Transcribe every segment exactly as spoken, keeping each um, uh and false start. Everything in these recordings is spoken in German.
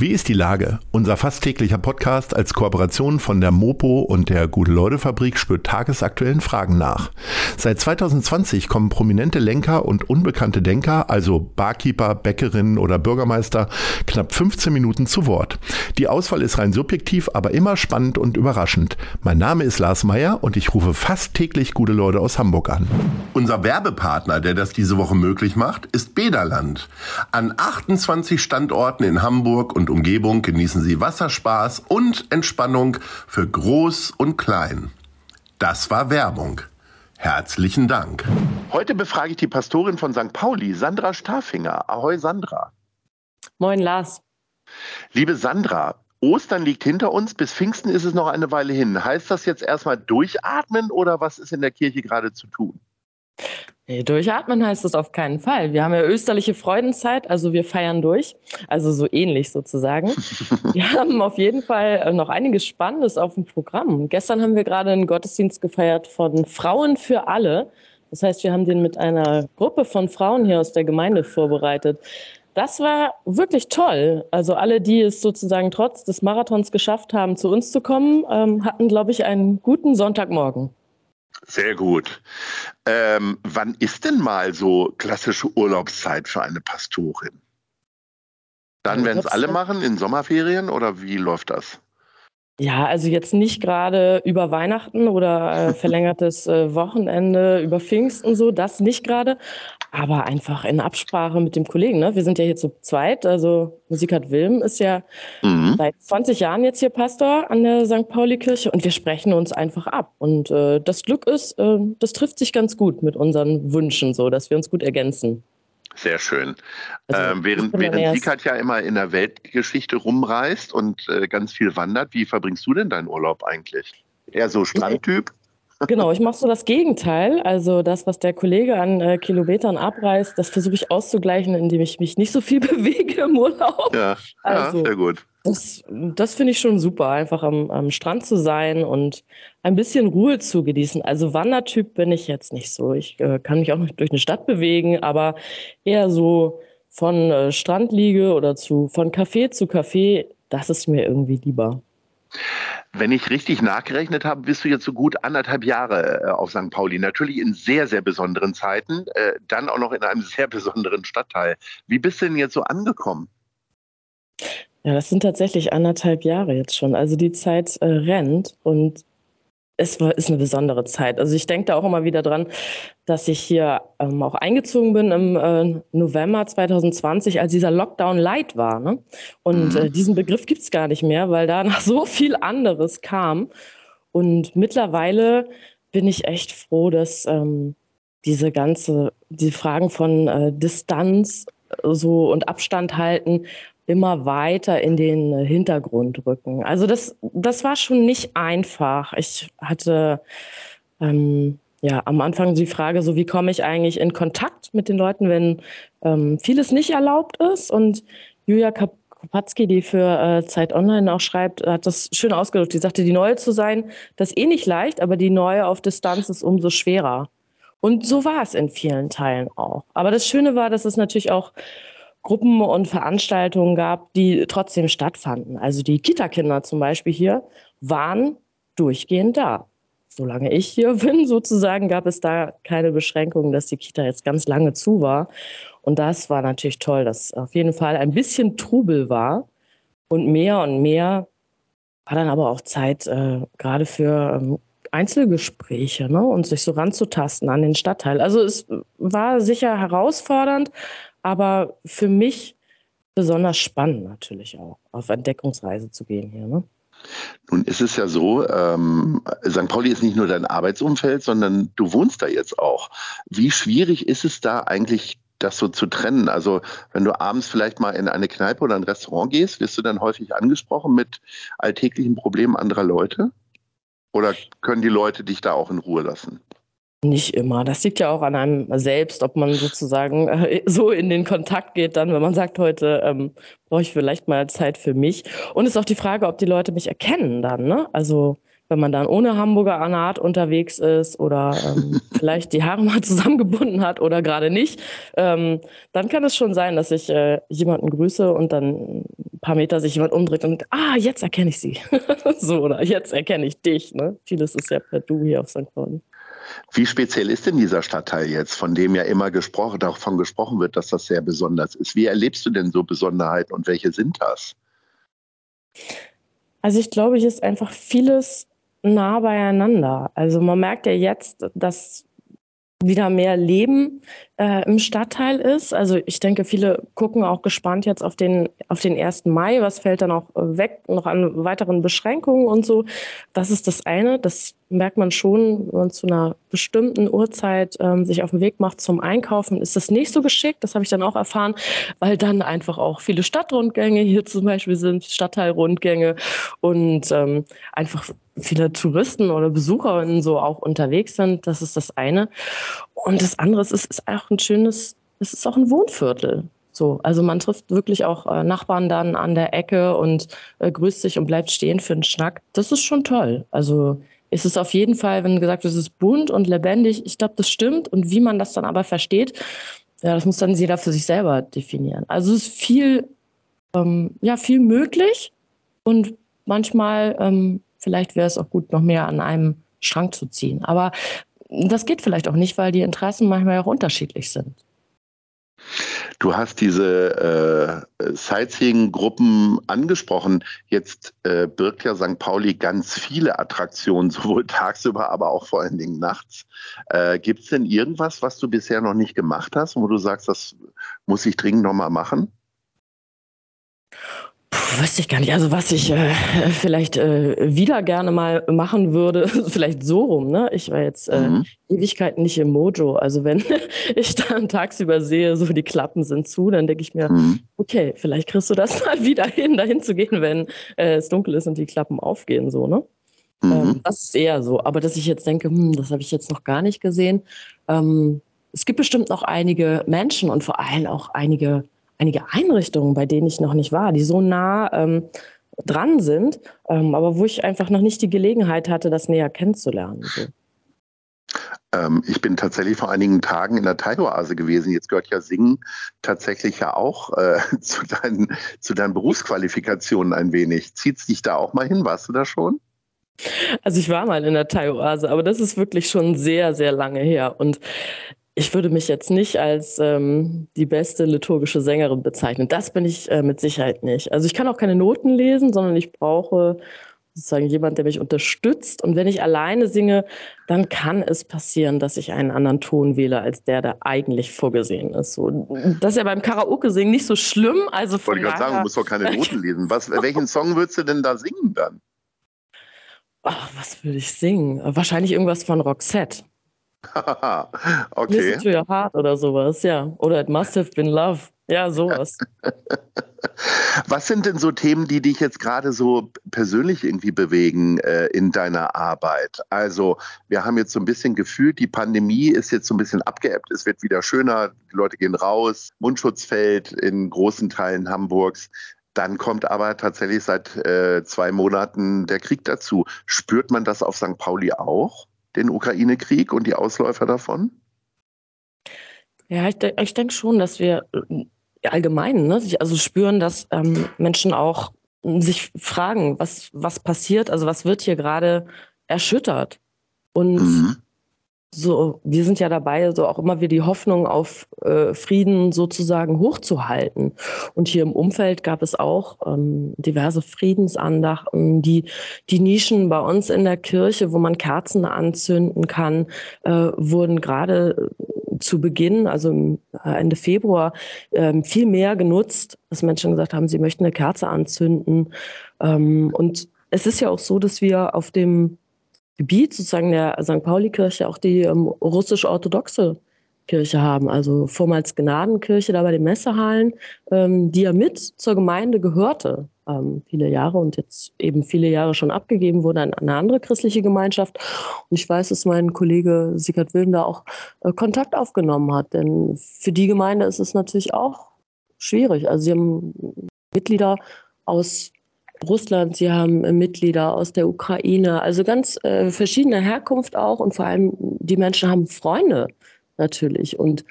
Wie ist die Lage? Unser fast täglicher Podcast als Kooperation von der Mopo und der Gute-Leute-Fabrik spürt tagesaktuellen Fragen nach. Seit zwanzig zwanzig kommen prominente Lenker und unbekannte Denker, also Barkeeper, Bäckerinnen oder Bürgermeister, knapp fünfzehn Minuten zu Wort. Die Auswahl ist rein subjektiv, aber immer spannend und überraschend. Mein Name ist Lars Meyer und ich rufe fast täglich gute Leute aus Hamburg an. Unser Werbepartner, der das diese Woche möglich macht, ist Bäderland. An achtundzwanzig Standorten in Hamburg und Umgebung genießen Sie Wasserspaß und Entspannung für groß und klein. Das war Werbung. Herzlichen Dank. Heute befrage ich die Pastorin von Sankt Pauli, Sandra Stafinger. Ahoi Sandra. Moin Lars. Liebe Sandra, Ostern liegt hinter uns, bis Pfingsten ist es noch eine Weile hin. Heißt das jetzt erstmal durchatmen oder was ist in der Kirche gerade zu tun? Nee, durchatmen heißt das auf keinen Fall. Wir haben ja österliche Freudenzeit, also wir feiern durch, also so ähnlich sozusagen. Wir haben auf jeden Fall noch einiges Spannendes auf dem Programm. Gestern haben wir gerade einen Gottesdienst gefeiert von Frauen für alle. Das heißt, wir haben den mit einer Gruppe von Frauen hier aus der Gemeinde vorbereitet. Das war wirklich toll. Also alle, die es sozusagen trotz des Marathons geschafft haben, zu uns zu kommen, ähm, hatten, glaube ich, einen guten Sonntagmorgen. Sehr gut. Ähm, wann ist denn mal so klassische Urlaubszeit für eine Pastorin? Dann, wenn es alle machen, in Sommerferien oder wie läuft das? Ja, also jetzt nicht gerade über Weihnachten oder äh, verlängertes äh, Wochenende über Pfingsten so, das nicht gerade, aber einfach in Absprache mit dem Kollegen, ne? Wir sind ja hier zu zweit, also Musik hat Wilm ist ja mhm. seit zwanzig Jahren jetzt hier Pastor an der Sankt Pauli-Kirche und wir sprechen uns einfach ab und äh, das Glück ist, äh, das trifft sich ganz gut mit unseren Wünschen so, dass wir uns gut ergänzen. Sehr schön. Also, ähm, während während Siegert ja immer in der Weltgeschichte rumreist und äh, ganz viel wandert, wie verbringst du denn deinen Urlaub eigentlich? Eher so Strandtyp? Genau, ich mache so das Gegenteil. Also das, was der Kollege an äh, Kilometern abreißt, das versuche ich auszugleichen, indem ich mich nicht so viel bewege im Urlaub. Ja, also, ja sehr gut. Das, das finde ich schon super, einfach am, am Strand zu sein und ein bisschen Ruhe zu genießen. Also Wandertyp bin ich jetzt nicht so. Ich äh, kann mich auch nicht durch eine Stadt bewegen, aber eher so von äh, Strandliege oder zu von Café zu Café, das ist mir irgendwie lieber. Wenn ich richtig nachgerechnet habe, bist du jetzt so gut anderthalb Jahre auf Sankt Pauli. Natürlich in sehr, sehr besonderen Zeiten, äh, dann auch noch in einem sehr besonderen Stadtteil. Wie bist du denn jetzt so angekommen? Ja, das sind tatsächlich anderthalb Jahre jetzt schon. Also die Zeit äh, rennt und es war, ist eine besondere Zeit. Also ich denke da auch immer wieder dran, dass ich hier ähm, auch eingezogen bin im äh, November zwanzig zwanzig, als dieser Lockdown light war. Ne? Und äh, diesen Begriff gibt es gar nicht mehr, weil danach so viel anderes kam. Und mittlerweile bin ich echt froh, dass ähm, diese ganze, die Fragen von äh, Distanz äh, so und Abstand halten, immer weiter in den Hintergrund rücken. Also das, das war schon nicht einfach. Ich hatte ähm, ja am Anfang die Frage, so wie komme ich eigentlich in Kontakt mit den Leuten, wenn ähm, vieles nicht erlaubt ist. Und Julia Kopaczki, die für äh, Zeit Online auch schreibt, hat das schön ausgedrückt. Die sagte, die Neue zu sein, das ist eh nicht leicht, aber die Neue auf Distanz ist umso schwerer. Und so war es in vielen Teilen auch. Aber das Schöne war, dass es natürlich auch Gruppen und Veranstaltungen gab, die trotzdem stattfanden. Also die Kita-Kinder zum Beispiel hier waren durchgehend da. Solange ich hier bin sozusagen, gab es da keine Beschränkungen, dass die Kita jetzt ganz lange zu war. Und das war natürlich toll, dass auf jeden Fall ein bisschen Trubel war. Und mehr und mehr war dann aber auch Zeit, äh, gerade für ähm, Einzelgespräche, ne? Und sich so ranzutasten an den Stadtteil. Also es war sicher herausfordernd, aber für mich besonders spannend natürlich auch, auf Entdeckungsreise zu gehen hier. Ne? Nun ist es ja so, ähm, Sankt Pauli ist nicht nur dein Arbeitsumfeld, sondern du wohnst da jetzt auch. Wie schwierig ist es da eigentlich, das so zu trennen? Also wenn du abends vielleicht mal in eine Kneipe oder ein Restaurant gehst, wirst du dann häufig angesprochen mit alltäglichen Problemen anderer Leute? Oder können die Leute dich da auch in Ruhe lassen? Nicht immer. Das liegt ja auch an einem selbst, ob man sozusagen äh, so in den Kontakt geht dann, wenn man sagt, heute ähm, brauche ich vielleicht mal Zeit für mich. Und es ist auch die Frage, ob die Leute mich erkennen dann, ne? Also wenn man dann ohne Hamburger Anat unterwegs ist oder ähm, vielleicht die Haare mal zusammengebunden hat oder gerade nicht, ähm, dann kann es schon sein, dass ich äh, jemanden grüße und dann ein paar Meter sich jemand umdreht und ah, jetzt erkenne ich sie. So, oder jetzt erkenne ich dich. Ne? Vieles ist ja per Du hier auf Sankt Pauli. Wie speziell ist denn dieser Stadtteil jetzt, von dem ja immer gesprochen, davon gesprochen wird, dass das sehr besonders ist? Wie erlebst du denn so Besonderheiten und welche sind das? Also ich glaube, hier ist einfach vieles nah beieinander. Also man merkt ja jetzt, dass wieder mehr Leben äh, im Stadtteil ist. Also ich denke, viele gucken auch gespannt jetzt auf den, auf den ersten Mai. Was fällt dann auch weg, noch an weiteren Beschränkungen und so. Das ist das eine. Das merkt man schon, wenn man zu einer bestimmten Uhrzeit ähm, sich auf den Weg macht zum Einkaufen, ist das nicht so geschickt. Das habe ich dann auch erfahren, weil dann einfach auch viele Stadtrundgänge hier zum Beispiel sind, Stadtteilrundgänge und ähm, einfach viele Touristen oder BesucherInnen so auch unterwegs sind. Das ist das eine. Und das andere ist, es ist auch ein schönes, es ist auch ein Wohnviertel. So, also man trifft wirklich auch äh, Nachbarn dann an der Ecke und äh, grüßt sich und bleibt stehen für einen Schnack. Das ist schon toll. Also es ist auf jeden Fall, wenn gesagt wird, es ist bunt und lebendig. Ich glaube, das stimmt. Und wie man das dann aber versteht, ja, das muss dann jeder für sich selber definieren. Also es ist viel, ähm, ja, viel möglich. Und manchmal, ähm, vielleicht wäre es auch gut, noch mehr an einem Schrank zu ziehen. Aber das geht vielleicht auch nicht, weil die Interessen manchmal auch unterschiedlich sind. Du hast diese äh, Sightseeing-Gruppen angesprochen. Jetzt äh, birgt ja Sankt Pauli ganz viele Attraktionen, sowohl tagsüber, aber auch vor allen Dingen nachts. Äh, Gibt es denn irgendwas, was du bisher noch nicht gemacht hast, wo du sagst, das muss ich dringend nochmal machen? Puh, wüsste ich gar nicht. Also was ich äh, vielleicht äh, wieder gerne mal machen würde, vielleicht so rum, ne? Ich war jetzt äh, mhm. Ewigkeiten nicht im Mojo. Also wenn ich dann tagsüber sehe, so die Klappen sind zu, dann denke ich mir, mhm. okay, vielleicht kriegst du das mal wieder hin, dahin zu gehen, wenn äh, es dunkel ist und die Klappen aufgehen, so, ne? Mhm. Ähm, das ist eher so. Aber dass ich jetzt denke, hm, das habe ich jetzt noch gar nicht gesehen. Ähm, es gibt bestimmt noch einige Menschen und vor allem auch einige einige Einrichtungen, bei denen ich noch nicht war, die so nah ähm, dran sind, ähm, aber wo ich einfach noch nicht die Gelegenheit hatte, das näher kennenzulernen. So. Ähm, ich bin tatsächlich vor einigen Tagen in der Tai-Oase gewesen. Jetzt gehört ja Singen tatsächlich ja auch äh, zu deinen, zu deinen Berufsqualifikationen ein wenig. Zieht es dich da auch mal hin? Warst du da schon? Also ich war mal in der Tai-Oase, aber das ist wirklich schon sehr, sehr lange her. Und ich würde mich jetzt nicht als ähm, die beste liturgische Sängerin bezeichnen. Das bin ich äh, mit Sicherheit nicht. Also ich kann auch keine Noten lesen, sondern ich brauche sozusagen jemand, der mich unterstützt. Und wenn ich alleine singe, dann kann es passieren, dass ich einen anderen Ton wähle, als der, der eigentlich vorgesehen ist. So, das ist ja beim Karaoke-Singen nicht so schlimm. Also von Wollte ich gerade sagen, du musst doch keine Noten lesen. Was, welchen Song würdest du denn da singen dann? Ach, was würde ich singen? Wahrscheinlich irgendwas von Roxette. Okay. Listen to your heart oder sowas, ja. Oder it must have been love. Ja, sowas. Was sind denn so Themen, die dich jetzt gerade so persönlich irgendwie bewegen äh, in deiner Arbeit? Also wir haben jetzt so ein bisschen gefühlt, die Pandemie ist jetzt so ein bisschen abgeebbt. Es wird wieder schöner, die Leute gehen raus, Mundschutz fällt in großen Teilen Hamburgs. Dann kommt aber tatsächlich seit äh, zwei Monaten der Krieg dazu. Spürt man das auf Sankt Pauli auch? Den Ukraine-Krieg und die Ausläufer davon? Ja, ich, de- ich denke schon, dass wir allgemein, ne, also spüren, dass ähm, Menschen auch sich fragen, was, was passiert, also was wird hier gerade erschüttert? Und mhm. so, wir sind ja dabei, so auch immer wieder die Hoffnung auf äh, Frieden sozusagen hochzuhalten. Und hier im Umfeld gab es auch ähm, diverse Friedensandachten, die, die Nischen bei uns in der Kirche, wo man Kerzen anzünden kann, äh, wurden gerade zu Beginn, also Ende Februar, äh, viel mehr genutzt, dass Menschen gesagt haben, sie möchten eine Kerze anzünden. Ähm, und es ist ja auch so, dass wir auf dem Gebiet sozusagen der Sankt Pauli-Kirche auch die ähm, russisch-orthodoxe Kirche haben, also vormals Gnadenkirche da bei den Messehallen, ähm, die ja mit zur Gemeinde gehörte. ähm, viele Jahre und jetzt eben viele Jahre schon abgegeben wurde an eine andere christliche Gemeinschaft. Und ich weiß, dass mein Kollege Siegert Wilm da auch äh, Kontakt aufgenommen hat, denn für die Gemeinde ist es natürlich auch schwierig. Also sie haben Mitglieder aus Russland, sie haben Mitglieder aus der Ukraine, also ganz äh, verschiedener Herkunft auch, und vor allem die Menschen haben Freunde natürlich, und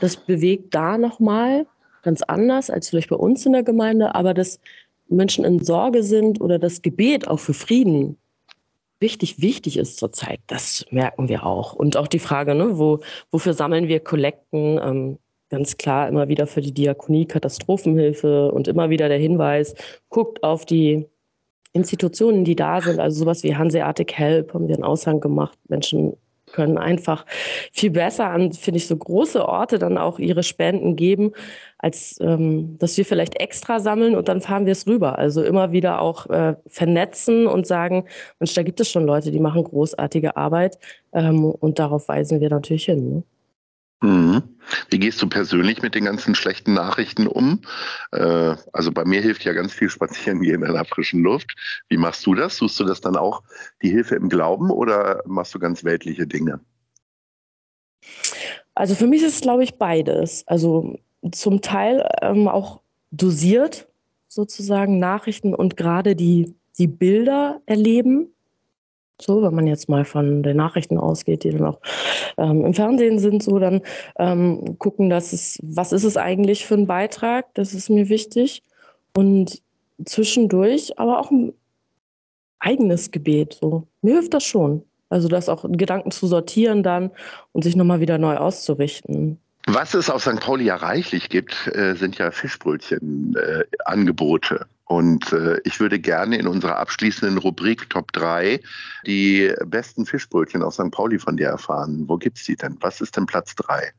das bewegt da nochmal ganz anders als vielleicht bei uns in der Gemeinde, aber dass Menschen in Sorge sind oder das Gebet auch für Frieden wichtig, wichtig ist zurzeit, das merken wir auch. Und auch die Frage, ne, wo, wofür sammeln wir Kollekten? Ähm, Ganz klar immer wieder für die Diakonie-Katastrophenhilfe und immer wieder der Hinweis, guckt auf die Institutionen, die da sind. Also sowas wie Hanseatic Help haben wir einen Aushang gemacht. Menschen können einfach viel besser an, finde ich, so große Orte dann auch ihre Spenden geben, als ähm, dass wir vielleicht extra sammeln und dann fahren wir es rüber. Also immer wieder auch äh, vernetzen und sagen, Mensch, da gibt es schon Leute, die machen großartige Arbeit, ähm, und darauf weisen wir natürlich hin, ne? Wie gehst du persönlich mit den ganzen schlechten Nachrichten um? Äh, also bei mir hilft ja ganz viel Spazierengehen in der frischen Luft. Wie machst du das? Suchst du das dann auch, die Hilfe im Glauben, oder machst du ganz weltliche Dinge? Also für mich ist es, glaube ich, beides. Also zum Teil ähm, auch dosiert sozusagen Nachrichten und gerade die, die Bilder erleben. So, wenn man jetzt mal von den Nachrichten ausgeht, die dann auch ähm, im Fernsehen sind, so dann ähm, gucken, dass es, was ist es eigentlich für ein Beitrag, das ist mir wichtig. Und zwischendurch aber auch ein eigenes Gebet. So. Mir hilft das schon. Also das auch Gedanken zu sortieren dann und sich nochmal wieder neu auszurichten. Was es auf Sankt Pauli ja reichlich gibt, äh, sind ja Fischbrötchen-Angebote. Äh, Und äh, ich würde gerne in unserer abschließenden Rubrik Top drei die besten Fischbrötchen aus Sankt Pauli von dir erfahren. Wo gibt's die denn? Was ist denn Platz drei?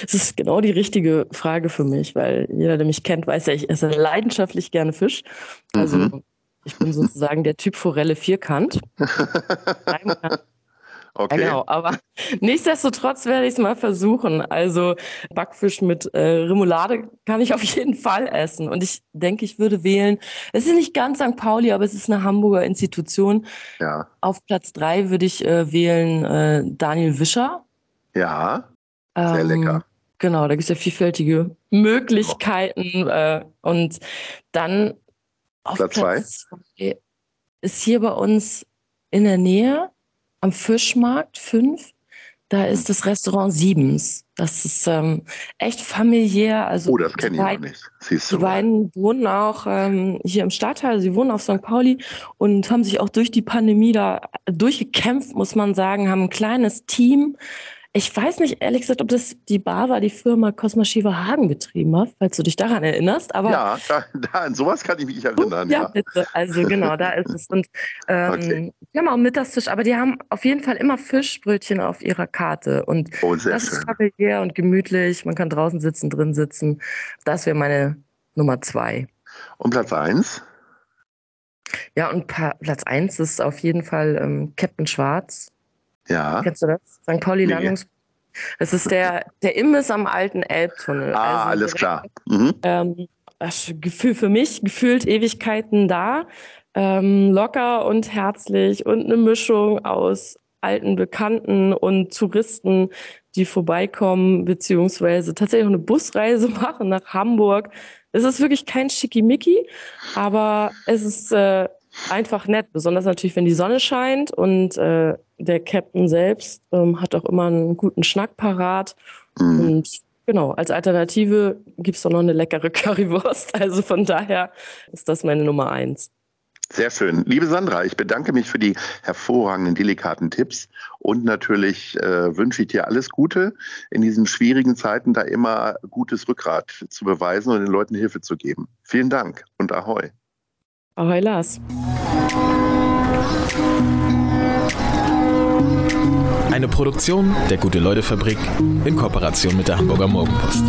Das ist genau die richtige Frage für mich, weil jeder, der mich kennt, weiß ja, ich esse leidenschaftlich gerne Fisch. Also mhm. ich bin sozusagen der Typ Forelle vierkant. Okay. Genau, aber nichtsdestotrotz werde ich es mal versuchen. Also Backfisch mit äh, Remoulade kann ich auf jeden Fall essen. Und ich denke, ich würde wählen, es ist nicht ganz Sankt Pauli, aber es ist eine Hamburger Institution. Ja. Auf Platz drei würde ich äh, wählen äh, Daniel Wischer. Ja, sehr ähm, lecker. Genau, da gibt es ja vielfältige Möglichkeiten. Oh. Äh, und dann auf Platz zwei ist hier bei uns in der Nähe am Fischmarkt fünf, da ist das Restaurant Siebens. Das ist ähm, echt familiär. Also oh, das kenne ich noch nicht. Siehst du, die beiden wohnen auch ähm, hier im Stadtteil, sie wohnen auf Sankt Pauli und haben sich auch durch die Pandemie da durchgekämpft, muss man sagen, haben ein kleines Team. Ich weiß nicht, ehrlich gesagt, ob das die Bar war, die Firma Cosmaschiva Hagen betrieben hat, falls du dich daran erinnerst. Aber ja, da, da, an sowas kann ich mich erinnern. Uh, ja, ja, bitte. Also genau, da ist es. Und ähm, okay. Die haben auch einen Mittagstisch, aber die haben auf jeden Fall immer Fischbrötchen auf ihrer Karte. Und oh, das schön. Ist familiär und gemütlich. Man kann draußen sitzen, drin sitzen. Das wäre meine Nummer zwei. Und Platz eins? Ja, und pa- Platz eins ist auf jeden Fall ähm, Captain Schwarz. Ja. Kennst du das? Sankt Pauli Landungs. Es ist der, der Imbiss am alten Elbtunnel. Ah, also alles direkt, klar. Mhm. Ähm, das Gefühl für mich, gefühlt Ewigkeiten da. Ähm, locker und herzlich und eine Mischung aus alten Bekannten und Touristen, die vorbeikommen, beziehungsweise tatsächlich eine Busreise machen nach Hamburg. Es ist wirklich kein Schickimicki, aber es ist äh, einfach nett, besonders natürlich, wenn die Sonne scheint, und äh, der Captain selbst ähm, hat auch immer einen guten Schnack parat. Mm. Und genau, als Alternative gibt es doch noch eine leckere Currywurst. Also von daher ist das meine Nummer eins. Sehr schön. Liebe Sandra, ich bedanke mich für die hervorragenden, delikaten Tipps und natürlich äh, wünsche ich dir alles Gute in diesen schwierigen Zeiten, da immer gutes Rückgrat zu beweisen und den Leuten Hilfe zu geben. Vielen Dank und Ahoi. Ahoi, Lars. Eine Produktion der Gute-Leute-Fabrik in Kooperation mit der Hamburger Morgenpost.